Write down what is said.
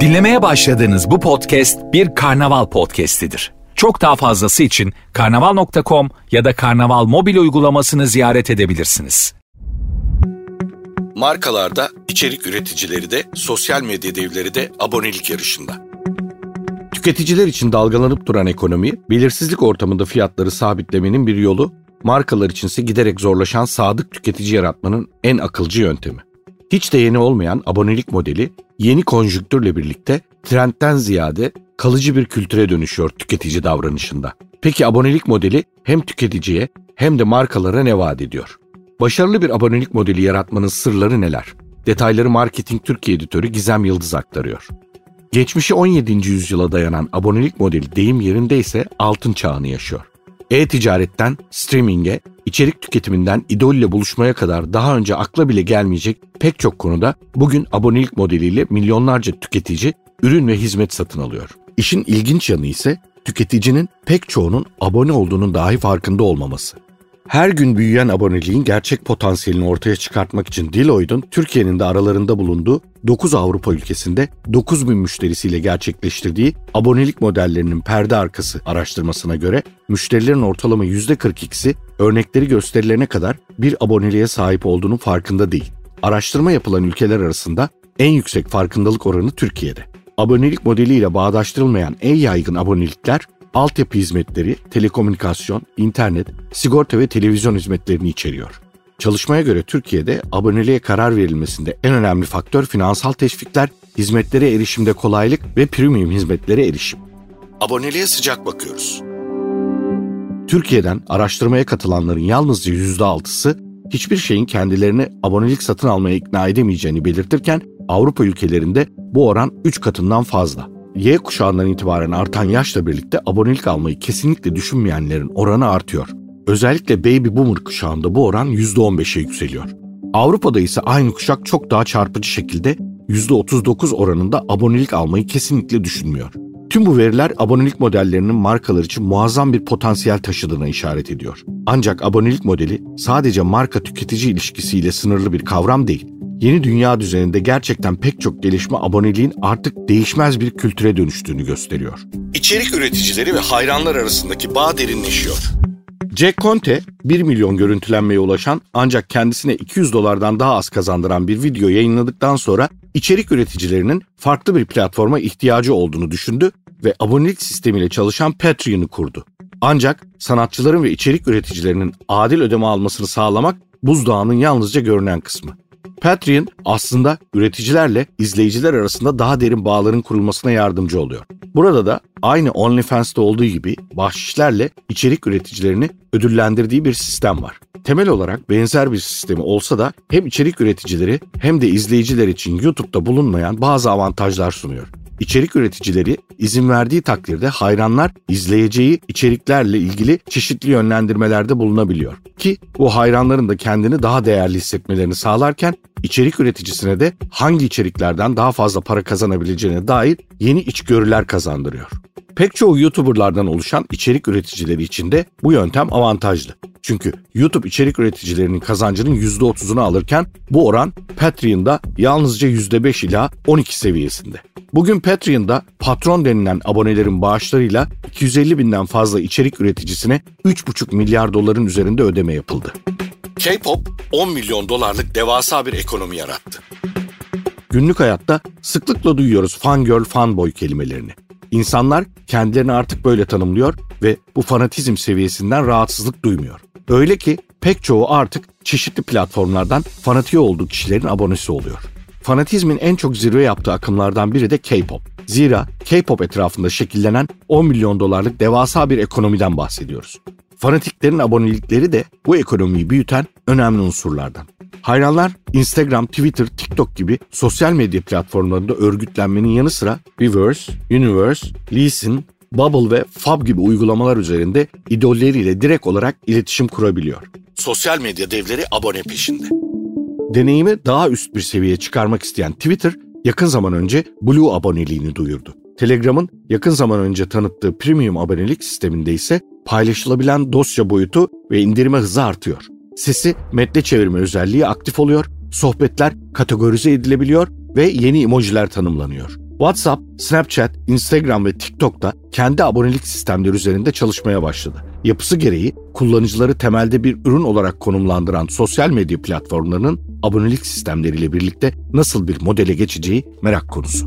Dinlemeye başladığınız bu podcast bir Karnaval podcastidir. Çok daha fazlası için karnaval.com ya da Karnaval mobil uygulamasını ziyaret edebilirsiniz. Markalarda, içerik üreticileri de, sosyal medya devleri de abonelik yarışında. Tüketiciler için dalgalanıp duran ekonomi, belirsizlik ortamında fiyatları sabitlemenin bir yolu, markalar içinse giderek zorlaşan sadık tüketici yaratmanın en akılcı yöntemi. Hiç de yeni olmayan abonelik modeli, yeni konjüktürle birlikte trendten ziyade kalıcı bir kültüre dönüşüyor tüketici davranışında. Peki abonelik modeli hem tüketiciye hem de markalara ne vaat ediyor? Başarılı bir abonelik modeli yaratmanın sırları neler? Detayları Marketing Türkiye editörü Gizem Yıldız aktarıyor. Geçmişi 17. yüzyıla dayanan abonelik modeli deyim yerindeyse altın çağını yaşıyor. E-ticaretten streaming'e, içerik tüketiminden idolle buluşmaya kadar daha önce akla bile gelmeyecek pek çok konuda bugün abonelik modeliyle milyonlarca tüketici ürün ve hizmet satın alıyor. İşin ilginç yanı ise tüketicinin pek çoğunun abone olduğunun dahi farkında olmaması. Her gün büyüyen aboneliğin gerçek potansiyelini ortaya çıkartmak için Deloitte'un Türkiye'nin de aralarında bulunduğu 9 Avrupa ülkesinde 9.000 müşterisiyle gerçekleştirdiği abonelik modellerinin perde arkası araştırmasına göre müşterilerin ortalama %42'si örnekleri gösterilene kadar bir aboneliğe sahip olduğunun farkında değil. Araştırma yapılan ülkeler arasında en yüksek farkındalık oranı Türkiye'de. Abonelik modeliyle bağdaştırılmayan en yaygın abonelikler, altyapı hizmetleri, telekomünikasyon, internet, sigorta ve televizyon hizmetlerini içeriyor. Çalışmaya göre Türkiye'de aboneliğe karar verilmesinde en önemli faktör finansal teşvikler, hizmetlere erişimde kolaylık ve premium hizmetlere erişim. Aboneliğe sıcak bakıyoruz. Türkiye'den araştırmaya katılanların yalnızca %6'sı hiçbir şeyin kendilerini abonelik satın almaya ikna edemeyeceğini belirtirken Avrupa ülkelerinde bu oran 3 katından fazla. Y kuşağından itibaren artan yaşla birlikte abonelik almayı kesinlikle düşünmeyenlerin oranı artıyor. Özellikle Baby Boomer kuşağında bu oran %15'e yükseliyor. Avrupa'da ise aynı kuşak çok daha çarpıcı şekilde %39 oranında abonelik almayı kesinlikle düşünmüyor. Tüm bu veriler abonelik modellerinin markalar için muazzam bir potansiyel taşıdığına işaret ediyor. Ancak abonelik modeli sadece marka-tüketici ilişkisiyle sınırlı bir kavram değil. Yeni dünya düzeninde gerçekten pek çok gelişme aboneliğin artık değişmez bir kültüre dönüştüğünü gösteriyor. İçerik üreticileri ve hayranlar arasındaki bağ derinleşiyor. Jack Conte, 1 milyon görüntülenmeye ulaşan ancak kendisine $200 daha az kazandıran bir video yayınladıktan sonra içerik üreticilerinin farklı bir platforma ihtiyacı olduğunu düşündü ve abonelik sistemiyle çalışan Patreon'u kurdu. Ancak sanatçıların ve içerik üreticilerinin adil ödeme almasını sağlamak buzdağının yalnızca görünen kısmı. Patreon aslında üreticilerle izleyiciler arasında daha derin bağların kurulmasına yardımcı oluyor. Burada da aynı OnlyFans'ta olduğu gibi bahşişlerle içerik üreticilerini ödüllendirdiği bir sistem var. Temel olarak benzer bir sistemi olsa da hem içerik üreticileri hem de izleyiciler için YouTube'da bulunmayan bazı avantajlar sunuyor. İçerik üreticileri izin verdiği takdirde hayranlar izleyeceği içeriklerle ilgili çeşitli yönlendirmelerde bulunabiliyor. Ki bu hayranların da kendini daha değerli hissetmelerini sağlarken içerik üreticisine de hangi içeriklerden daha fazla para kazanabileceğine dair yeni içgörüler kazandırıyor. Pek çoğu YouTuber'lardan oluşan içerik üreticileri için de bu yöntem avantajlı. Çünkü YouTube içerik üreticilerinin kazancının %30'unu alırken bu oran Patreon'da yalnızca %5 ila 12 seviyesinde. Bugün Patreon'da patron denilen abonelerin bağışlarıyla 250.000'den fazla içerik üreticisine $3,5 milyar üzerinde ödeme yapıldı. K-pop $10 milyon devasa bir ekonomi yarattı. Günlük hayatta sıklıkla duyuyoruz fangirl, fanboy kelimelerini. İnsanlar kendilerini artık böyle tanımlıyor ve bu fanatizm seviyesinden rahatsızlık duymuyor. Öyle ki pek çoğu artık çeşitli platformlardan fanatiği olduğu kişilerin abonesi oluyor. Fanatizmin en çok zirve yaptığı akımlardan biri de K-pop. Zira K-pop etrafında şekillenen $10 milyon devasa bir ekonomiden bahsediyoruz. Fanatiklerin abonelikleri de bu ekonomiyi büyüten önemli unsurlardan. Hayranlar Instagram, Twitter, TikTok gibi sosyal medya platformlarında örgütlenmenin yanı sıra Reverse, Universe, Listen, Bubble ve Fab gibi uygulamalar üzerinde idolleriyle direkt olarak iletişim kurabiliyor. Sosyal medya devleri abone peşinde. Deneyimi daha üst bir seviyeye çıkarmak isteyen Twitter, yakın zaman önce Blue aboneliğini duyurdu. Telegram'ın yakın zaman önce tanıttığı premium abonelik sisteminde ise paylaşılabilen dosya boyutu ve indirme hızı artıyor. Sesi metne çevirme özelliği aktif oluyor, sohbetler kategorize edilebiliyor ve yeni emojiler tanımlanıyor. WhatsApp, Snapchat, Instagram ve TikTok'ta kendi abonelik sistemleri üzerinde çalışmaya başladı. Yapısı gereği kullanıcıları temelde bir ürün olarak konumlandıran sosyal medya platformlarının abonelik sistemleriyle birlikte nasıl bir modele geçeceği merak konusu.